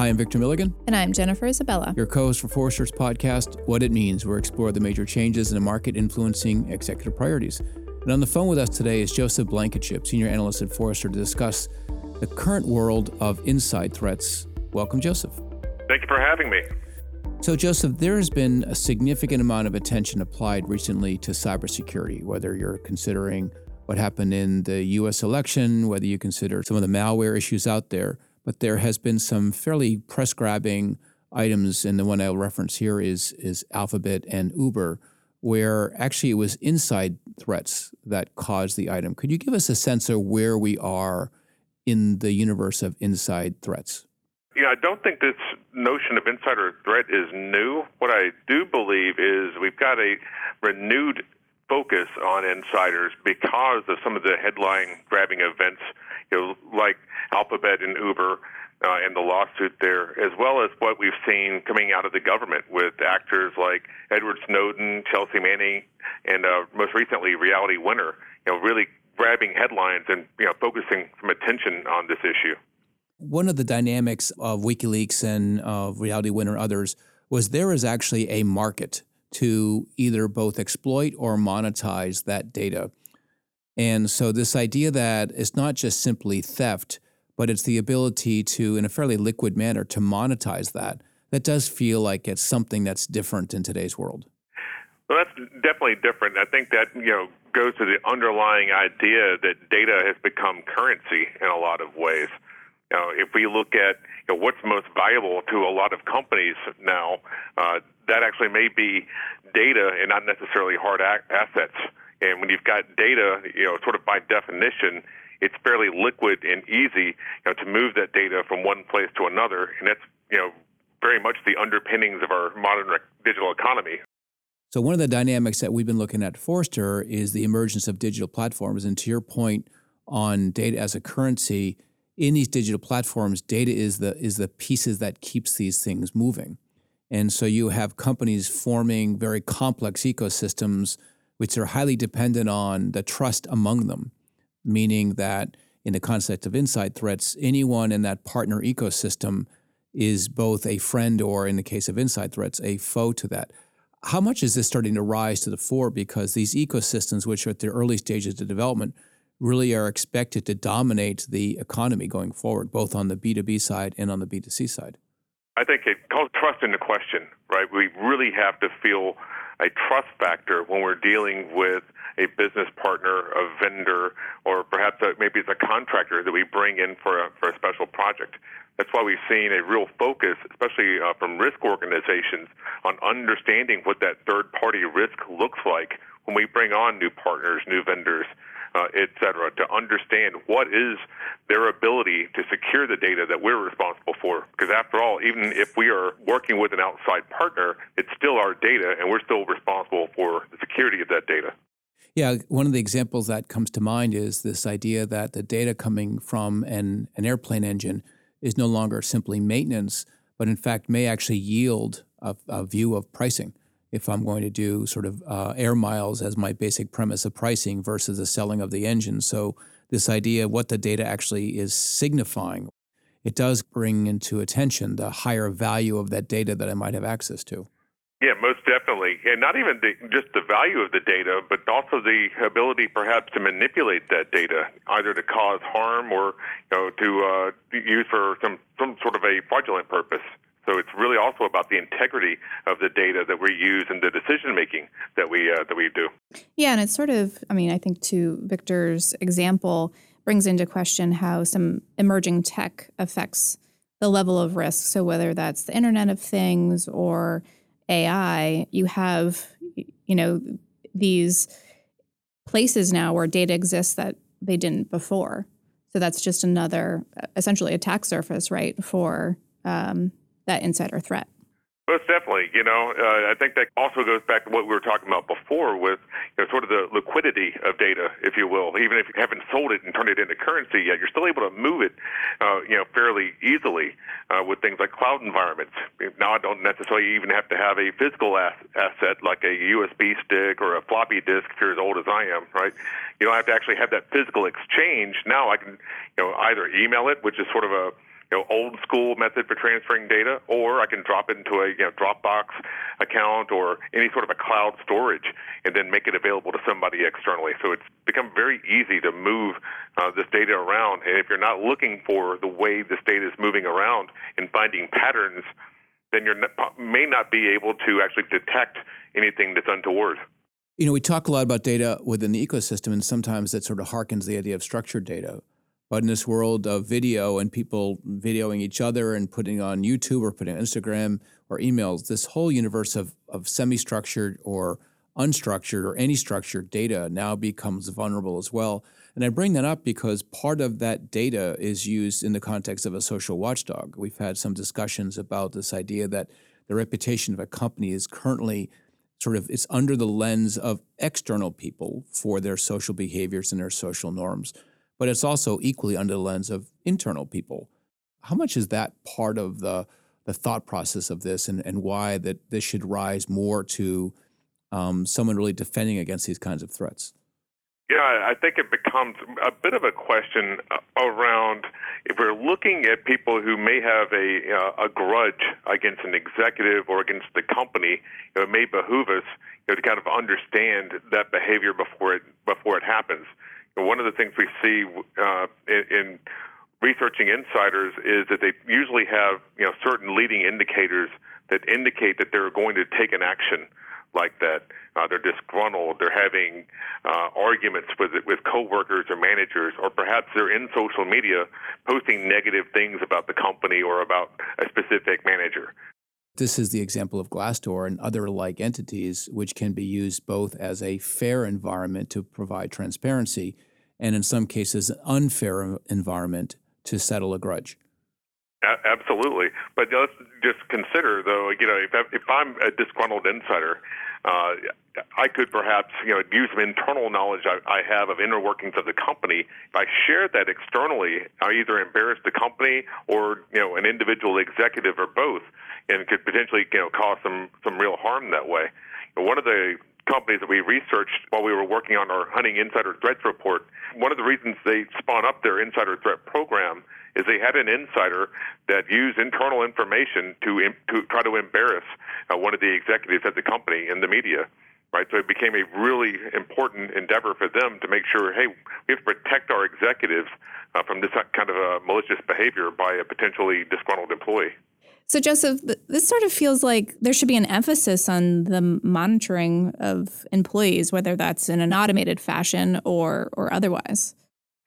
Hi, I'm Victor Milligan. And I'm Jennifer Isabella. Your co-host for Forrester's podcast, What It Means, where we explore the major changes in the market influencing executive priorities. And on the phone with us today is Joseph Blankenship, senior analyst at Forrester, to discuss the current world of inside threats. Welcome, Joseph. Thank you for having me. So, Joseph, there has been a significant amount of attention applied recently to cybersecurity, whether you're considering what happened in the U.S. election, whether you consider some of the malware issues out there. But there has been some fairly press-grabbing items, and the one I'll reference here is Alphabet and Uber, where actually it was inside threats that caused the item. Could you give us a sense of where we are in the universe of inside threats? Yeah, I don't think this notion of insider threat is new. What I do believe is we've got a renewed focus on insiders because of some of the headline-grabbing events, like Alphabet and Uber and the lawsuit there, as well as what we've seen coming out of the government with actors like Edward Snowden, Chelsea Manning, and most recently Reality Winner, really grabbing headlines and focusing some attention on this issue. One of the dynamics of WikiLeaks and of Reality Winner and others was there is actually a market to either both exploit or monetize that data. And so this idea that it's not just simply theft, but it's the ability to, in a fairly liquid manner, to monetize that, that does feel like it's something that's different in today's world. Well, that's definitely different. I think that, goes to the underlying idea that data has become currency in a lot of ways. If we look at what's most valuable to a lot of companies now, that actually may be data and not necessarily hard assets. And when you've got data, sort of by definition, it's fairly liquid and easy to move that data from one place to another. And that's very much the underpinnings of our modern digital economy. So one of the dynamics that we've been looking at Forrester is the emergence of digital platforms. And to your point on data as a currency, in these digital platforms, data is the pieces that keeps these things moving. And so you have companies forming very complex ecosystems which are highly dependent on the trust among them, meaning that in the concept of inside threats, anyone in that partner ecosystem is both a friend or, in the case of inside threats, a foe to that. How much is this starting to rise to the fore? Because these ecosystems, which are at the early stages of development, really are expected to dominate the economy going forward, both on the B2B side and on the B2C side. I think it calls trust into question, right? We really have to feel a trust factor when we're dealing with a business partner, a vendor, or perhaps maybe it's a contractor that we bring in for a special project. That's why we've seen a real focus, especially from risk organizations, on understanding what that third-party risk looks like when we bring on new partners, new vendors, et cetera, to understand what is their ability to secure the data that we're responsible for. Because after all, even if we are working with an outside partner, it's still our data, and we're still responsible for the security of that data. Yeah, one of the examples that comes to mind is this idea that the data coming from an airplane engine is no longer simply maintenance, but in fact may actually yield a view of pricing. If I'm going to do sort of air miles as my basic premise of pricing versus the selling of the engine. So this idea of what the data actually is signifying, it does bring into attention the higher value of that data that I might have access to. Yeah, most definitely. And not even just the value of the data, but also the ability perhaps to manipulate that data, either to cause harm or to use for some sort of a fraudulent purpose. So it's really also about the integrity of the data that we use and the decision-making that we do. Yeah, and it's sort of, I think to Victor's example, brings into question how some emerging tech affects the level of risk. So whether that's the Internet of Things or AI, you have, these places now where data exists that they didn't before. So that's just another, essentially, attack surface, right, for that insider threat. Most definitely. I think that also goes back to what we were talking about before with sort of the liquidity of data, if you will. Even if you haven't sold it and turned it into currency yet, you're still able to move it fairly easily with things like cloud environments. Now I don't necessarily even have to have a physical asset like a USB stick or a floppy disk if you're as old as I am, right? You don't have to actually have that physical exchange. Now I can either email it, which is sort of a old school method for transferring data, or I can drop it into a Dropbox account or any sort of a cloud storage and then make it available to somebody externally. So it's become very easy to move this data around. And if you're not looking for the way this data is moving around and finding patterns, then you may not be able to actually detect anything that's untoward. You know, we talk a lot about data within the ecosystem, and sometimes that sort of harkens the idea of structured data. But in this world of video and people videoing each other and putting on YouTube or putting on Instagram or emails, this whole universe of semi-structured or unstructured or any structured data now becomes vulnerable as well. And I bring that up because part of that data is used in the context of a social watchdog. We've had some discussions about this idea that the reputation of a company is currently sort of, it's under the lens of external people for their social behaviors and their social norms, but it's also equally under the lens of internal people. How much is that part of the thought process of this, and why that this should rise more to someone really defending against these kinds of threats? Yeah, I think it becomes a bit of a question around if we're looking at people who may have a grudge against an executive or against the company, it may behoove us to kind of understand that behavior before it happens. And one of the things we see in researching insiders is that they usually have certain leading indicators that indicate that they're going to take an action like that. They're disgruntled, they're having arguments with coworkers or managers, or perhaps they're in social media posting negative things about the company or about a specific manager. This is the example of Glassdoor and other like entities, which can be used both as a fair environment to provide transparency and in some cases an unfair environment to settle a grudge. Absolutely. But let's just consider, though, if I'm a disgruntled insider, I could perhaps, use some internal knowledge I have of inner workings of the company. If I share that externally, I either embarrass the company or, an individual executive or both, and could potentially, cause some real harm that way. One of the companies that we researched while we were working on our Hunting Insider Threats report, one of the reasons they spawned up their insider threat program is they had an insider that used internal information to try to embarrass one of the executives at the company in the media, right? So it became a really important endeavor for them to make sure, hey, we have to protect our executives from this kind of malicious behavior by a potentially disgruntled employee. So, Joseph, this sort of feels like there should be an emphasis on the monitoring of employees, whether that's in an automated fashion or otherwise.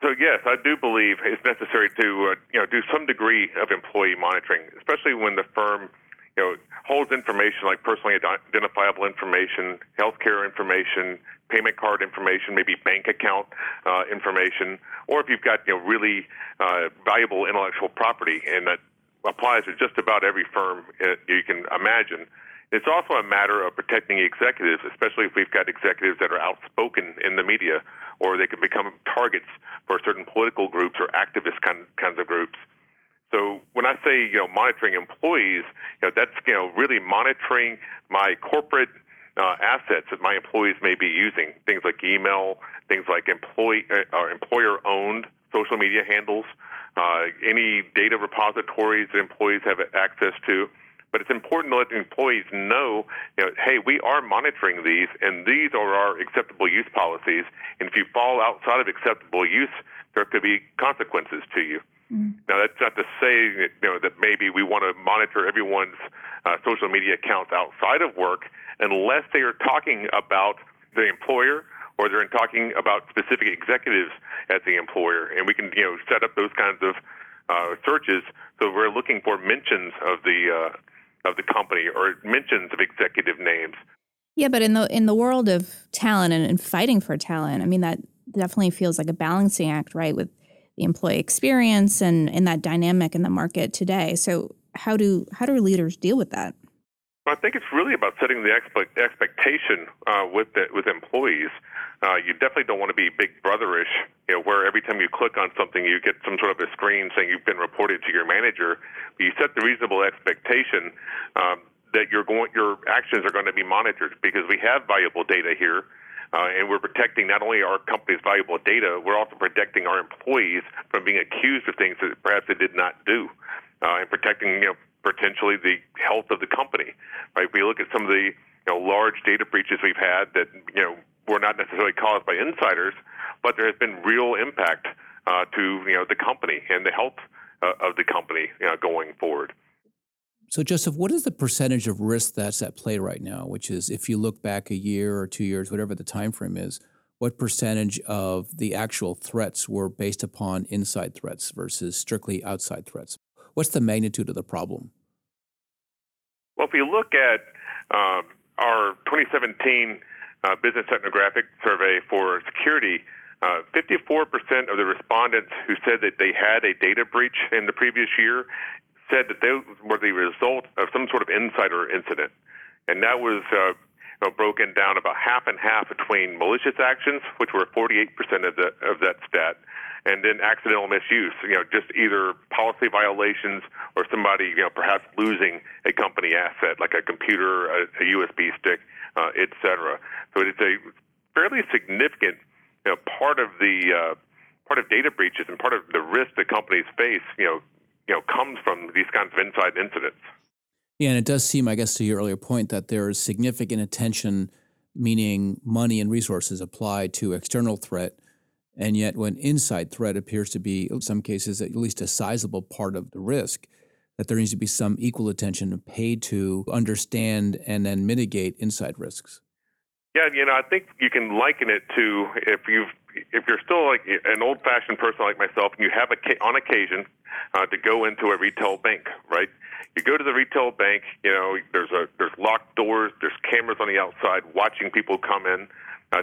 So, yes, I do believe it's necessary to do some degree of employee monitoring, especially when the firm holds information like personally identifiable information, healthcare information, payment card information, maybe bank account information, or if you've got really valuable intellectual property, and that applies to just about every firm you can imagine. It's also a matter of protecting executives, especially if we've got executives that are outspoken in the media, or they can become targets for certain political groups or activist kinds of groups. So when I say monitoring employees, that's really monitoring my corporate assets that my employees may be using, things like email, things like employer-owned social media handles, any data repositories that employees have access to. But it's important to let the employees know, hey, we are monitoring these, and these are our acceptable use policies. And if you fall outside of acceptable use, there could be consequences to you. Mm-hmm. Now, that's not to say that maybe we want to monitor everyone's social media accounts outside of work unless they are talking about the employer or they're talking about specific executives at the employer. And we can, set up those kinds of searches. So we're looking for mentions of the company or mentions of executive names. Yeah, but in the world of talent and fighting for talent, I mean, that definitely feels like a balancing act, right, with the employee experience and that dynamic in the market today. So how do leaders deal with that? Well, I think it's really about setting the expectation with employees. You definitely don't want to be big brotherish, where every time you click on something, you get some sort of a screen saying you've been reported to your manager. But you set the reasonable expectation that your actions are going to be monitored, because we have valuable data here. And we're protecting not only our company's valuable data, we're also protecting our employees from being accused of things that perhaps they did not do, and protecting, potentially the health of the company. Right? We look at some of the large data breaches we've had that were not necessarily caused by insiders, but there has been real impact to the company and the health of the company going forward. So, Joseph, what is the percentage of risk that's at play right now, which is if you look back a year or 2 years, whatever the time frame is, what percentage of the actual threats were based upon inside threats versus strictly outside threats? What's the magnitude of the problem? Well, if you look at our 2017 business ethnographic survey for security, 54% of the respondents who said that they had a data breach in the previous year said that they were the result of some sort of insider incident. And that was broken down about half and half between malicious actions, which were 48% of that stat, and then accidental misuse, just either policy violations or somebody perhaps losing a company asset like a computer, a USB stick, et cetera. So it's a fairly significant part of data breaches and part of the risk that companies face, comes from these kinds of inside incidents. Yeah, and it does seem, I guess, to your earlier point, that there is significant attention, meaning money and resources applied to external threat, and yet when inside threat appears to be, in some cases, at least a sizable part of the risk, that there needs to be some equal attention paid to understand and then mitigate inside risks. Yeah, I think you can liken it to if you're still like an old-fashioned person like myself, and you have on occasion to go into a retail bank, right? You go to the retail bank, there's locked doors, there's cameras on the outside watching people come in.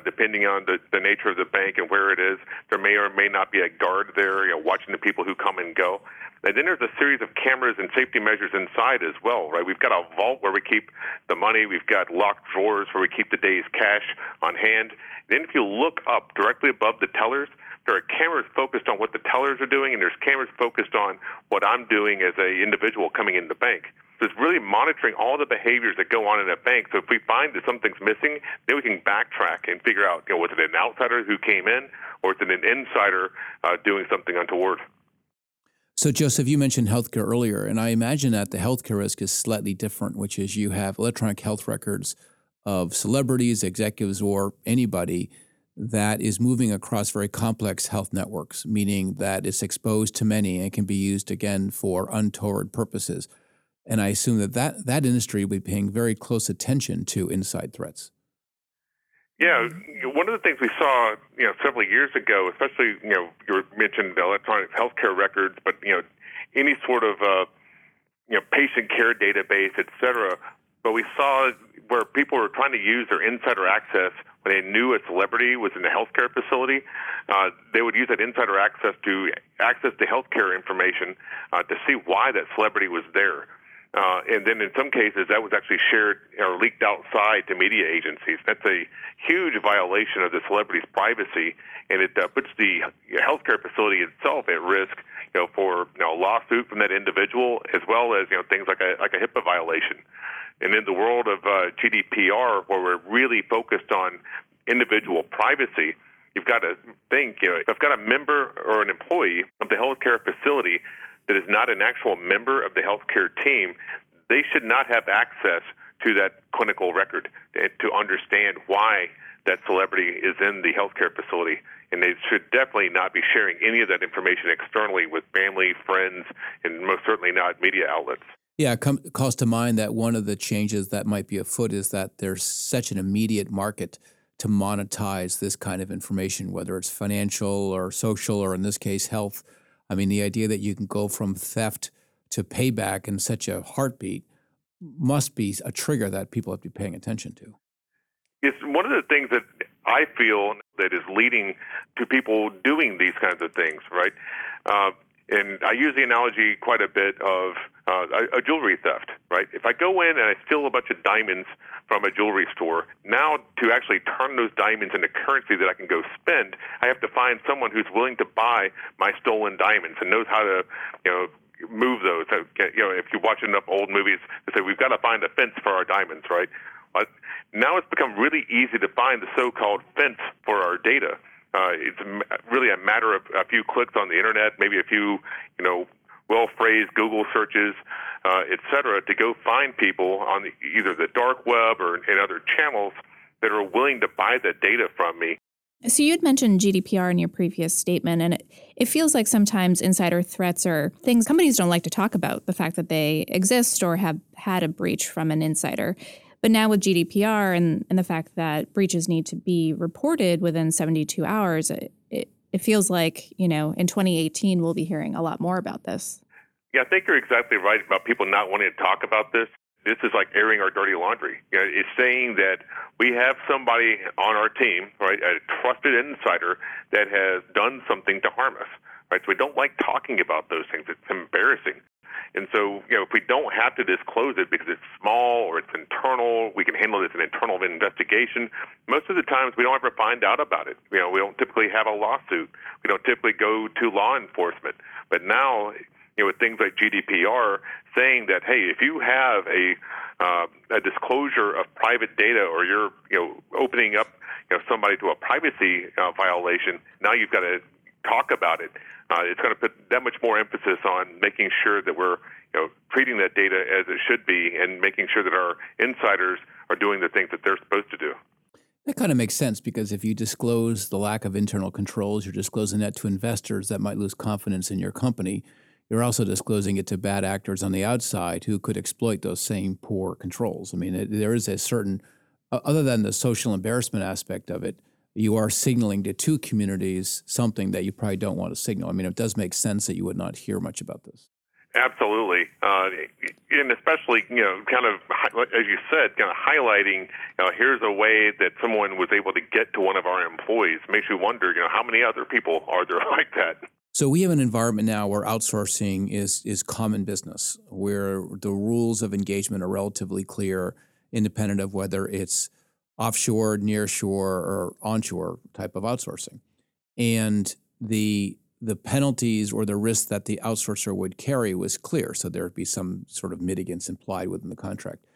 Depending on the nature of the bank and where it is, there may or may not be a guard there, watching the people who come and go. And then there's a series of cameras and safety measures inside as well, right? We've got a vault where we keep the money. We've got locked drawers where we keep the day's cash on hand. Then if you look up directly above the tellers, there are cameras focused on what the tellers are doing, and there's cameras focused on what I'm doing as an individual coming in the bank. So it's really monitoring all the behaviors that go on in a bank. So if we find that something's missing, then we can backtrack and figure out, was it an outsider who came in, or is it an insider doing something untoward? So, Joseph, you mentioned healthcare earlier, and I imagine that the healthcare risk is slightly different, which is you have electronic health records of celebrities, executives, or anybody that is moving across very complex health networks, meaning that it's exposed to many and can be used, again, for untoward purposes. And I assume that industry will be paying very close attention to inside threats. Yeah, one of the things we saw, several years ago, especially, you mentioned the electronic healthcare records, but any sort of patient care database, et cetera. But we saw where people were trying to use their insider access when they knew a celebrity was in a healthcare facility. They would use that insider access to access the healthcare information to see why that celebrity was there. And then in some cases, that was actually shared or leaked outside to media agencies. That's a huge violation of the celebrity's privacy, and it puts the healthcare facility itself at risk, for a lawsuit from that individual, as well as things like a HIPAA violation. And in the world of GDPR, where we're really focused on individual privacy, you've got to think, if I've got a member or an employee of the healthcare facility that is not an actual member of the healthcare team, they should not have access to that clinical record to understand why that celebrity is in the healthcare facility. And they should definitely not be sharing any of that information externally with family, friends, and most certainly not media outlets. Yeah, it calls to mind that one of the changes that might be afoot is that there's such an immediate market to monetize this kind of information, whether it's financial or social or, in this case, health. I mean, the idea that you can go from theft to payback in such a heartbeat must be a trigger that people have to be paying attention to. It's one of the things that I feel that is leading to people doing these kinds of things, right? And I use the analogy quite a bit of a jewelry theft, right? If I go in and I steal a bunch of diamonds from a jewelry store, now to actually turn those diamonds into currency that I can go spend, I have to find someone who's willing to buy my stolen diamonds and knows how to, move those. So, if you watch enough old movies, they say, we've got to find a fence for our diamonds, right? Now it's become really easy to find the so-called fence for our data. It's really a matter of a few clicks on the internet, maybe a few, well-phrased Google searches, et cetera, to go find people on either the dark web or in other channels that are willing to buy the data from me. So you had mentioned GDPR in your previous statement, and it feels like sometimes insider threats are things companies don't like to talk about, the fact that they exist or have had a breach from an insider. But now with GDPR and the fact that breaches need to be reported within 72 hours, it feels like, in 2018, we'll be hearing a lot more about this. Yeah, I think you're exactly right about people not wanting to talk about this. This is like airing our dirty laundry. It's saying that we have somebody on our team, right, a trusted insider that has done something to harm us. Right? So we don't like talking about those things. It's embarrassing. And so, if we don't have to disclose it because it's small or it's internal, we can handle it as an internal investigation. Most of the times, we don't ever find out about it. We don't typically have a lawsuit. We don't typically go to law enforcement. But now, with things like GDPR saying that, hey, if you have a disclosure of private data or you're, opening up, somebody to a privacy violation, now you've got to talk about it. It's going to put that much more emphasis on making sure that we're treating that data as it should be and making sure that our insiders are doing the things that they're supposed to do. That kind of makes sense because if you disclose the lack of internal controls, you're disclosing that to investors that might lose confidence in your company. You're also disclosing it to bad actors on the outside who could exploit those same poor controls. I mean, there is a certain, other than the social embarrassment aspect of it, you are signaling to two communities something that you probably don't want to signal. I mean, it does make sense that you would not hear much about this. Absolutely. And especially, kind of, as you said, kind of highlighting, here's a way that someone was able to get to one of our employees. Makes you wonder, how many other people are there like that? So we have an environment now where outsourcing is common business, where the rules of engagement are relatively clear, independent of whether it's offshore, nearshore, or onshore type of outsourcing. And the penalties or the risk that the outsourcer would carry was clear, so there would be some sort of mitigants implied within the contract.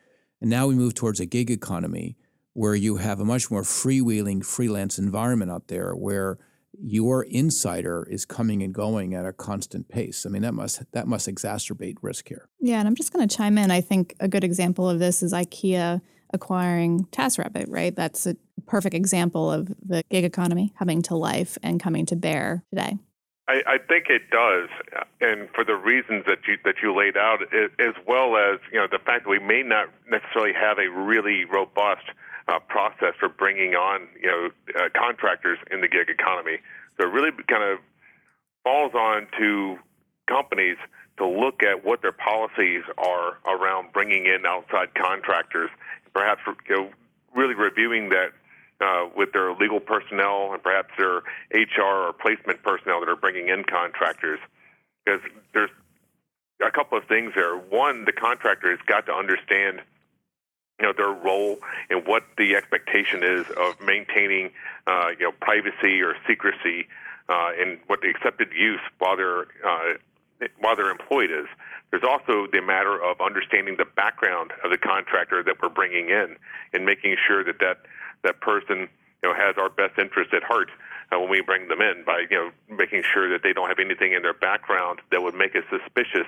And now we move towards a gig economy where you have a much more freewheeling freelance environment out there where your insider is coming and going at a constant pace. I mean, that must exacerbate risk here. Yeah, and I'm just going to chime in. I think a good example of this is IKEA acquiring TaskRabbit, right? That's a perfect example of the gig economy coming to life and coming to bear today. I think it does, and for the reasons that you laid out, as well as the fact that we may not necessarily have a really robust process for bringing on contractors in the gig economy. So it really kind of falls on to companies to look at what their policies are around bringing in outside contractors, perhaps really reviewing that with their legal personnel and perhaps their HR or placement personnel that are bringing in contractors. Because there's a couple of things there. One, the contractor has got to understand their role and what the expectation is of maintaining, privacy or secrecy, and what the accepted use while they're employed is. There's also the matter of understanding the background of the contractor that we're bringing in and making sure that person, has our best interest at heart when we bring them in by, making sure that they don't have anything in their background that would make us suspicious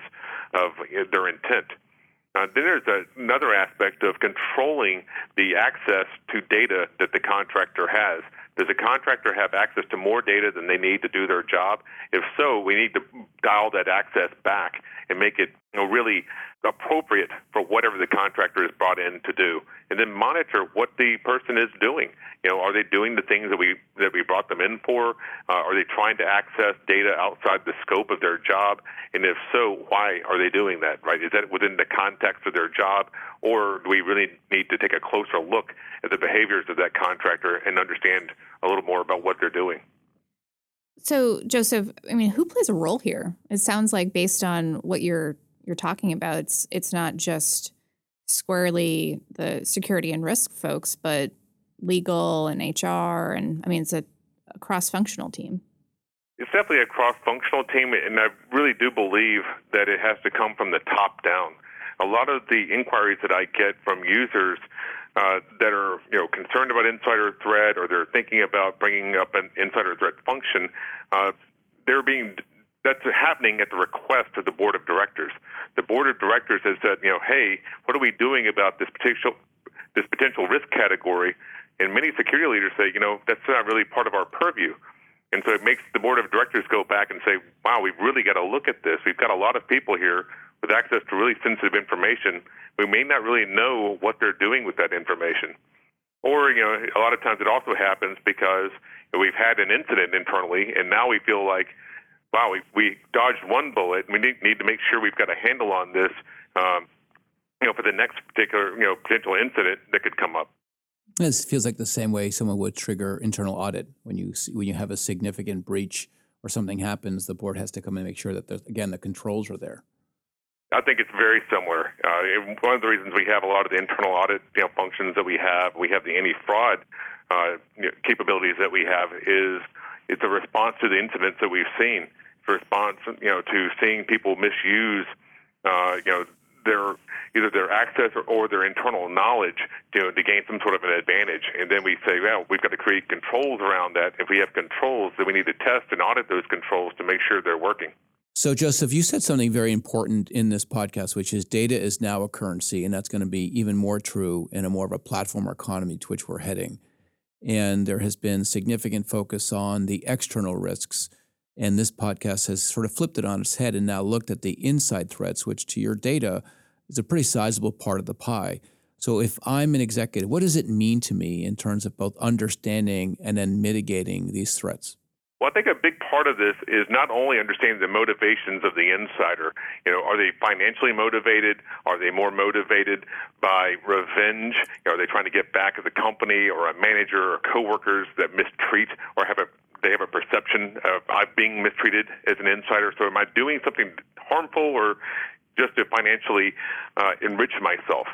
of their intent. Then there's another aspect of controlling the access to data that the contractor has. Does the contractor have access to more data than they need to do their job? If so, we need to dial that access back and make it really appropriate for whatever the contractor is brought in to do. And then monitor what the person is doing. Are they doing the things that we brought them in for? Are they trying to access data outside the scope of their job? And if so, why are they doing that, right? Is that within the context of their job? Or do we really need to take a closer look at the behaviors of that contractor and understand a little more about what they're doing? So, Joseph, I mean, who plays a role here? It sounds like based on what you're talking about, it's not just squarely the security and risk folks, but legal and HR, and I mean, it's a cross-functional team. It's definitely a cross-functional team, and I really do believe that it has to come from the top down. A lot of the inquiries that I get from users that are, you know, concerned about insider threat, or they're thinking about bringing up an insider threat function, that's happening at the request of the board of directors. The board of directors has said, you know, hey, what are we doing about this potential risk category? And many security leaders say, you know, that's not really part of our purview. And so it makes the board of directors go back and say, wow, we've really got to look at this. We've got a lot of people here with access to really sensitive information. We may not really know what they're doing with that information. Or, you know, a lot of times it also happens because we've had an incident internally, and now we feel like, wow, we dodged one bullet. We need to make sure we've got a handle on this, you know, for the next particular, you know, potential incident that could come up. This feels like the same way someone would trigger internal audit. When you have a significant breach or something happens, the board has to come in and make sure that, again, the controls are there. I think it's very similar. One of the reasons we have a lot of the internal audit, you know, functions that we have the anti-fraud capabilities that we have, is it's a response to the incidents that we've seen. It's a response, you know, to seeing people misuse, you know, either their access or their internal knowledge to gain some sort of an advantage. And then we say, well, we've got to create controls around that. If we have controls, then we need to test and audit those controls to make sure they're working. So, Joseph, you said something very important in this podcast, which is data is now a currency, and that's going to be even more true in a more of a platform economy to which we're heading. And there has been significant focus on the external risks, and this podcast has sort of flipped it on its head and now looked at the inside threats, which to your data is a pretty sizable part of the pie. So if I'm an executive, what does it mean to me in terms of both understanding and then mitigating these threats? Well, I think a big part of this is not only understanding the motivations of the insider. You know, are they financially motivated? Are they more motivated by revenge? You know, are they trying to get back at the company or a manager or coworkers that mistreat, or they have a perception of I'm being mistreated as an insider? So am I doing something harmful or just to financially enrich myself?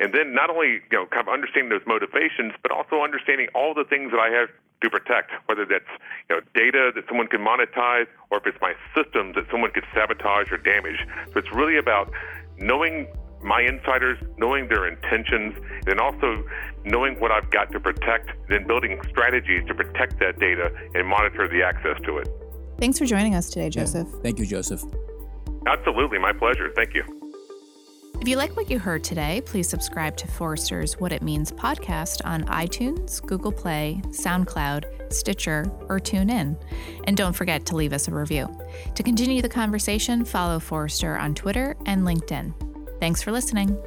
And then not only, you know, kind of understanding those motivations, but also understanding all the things that I have to protect, whether that's, you know, data that someone can monetize, or if it's my systems that someone could sabotage or damage. So it's really about knowing my insiders, knowing their intentions, and also knowing what I've got to protect, then building strategies to protect that data and monitor the access to it. Thanks for joining us today, Joseph. Yeah. Thank you, Joseph. Absolutely. My pleasure. Thank you. If you like what you heard today, please subscribe to Forrester's What It Means podcast on iTunes, Google Play, SoundCloud, Stitcher, or TuneIn. And don't forget to leave us a review. To continue the conversation, follow Forrester on Twitter and LinkedIn. Thanks for listening.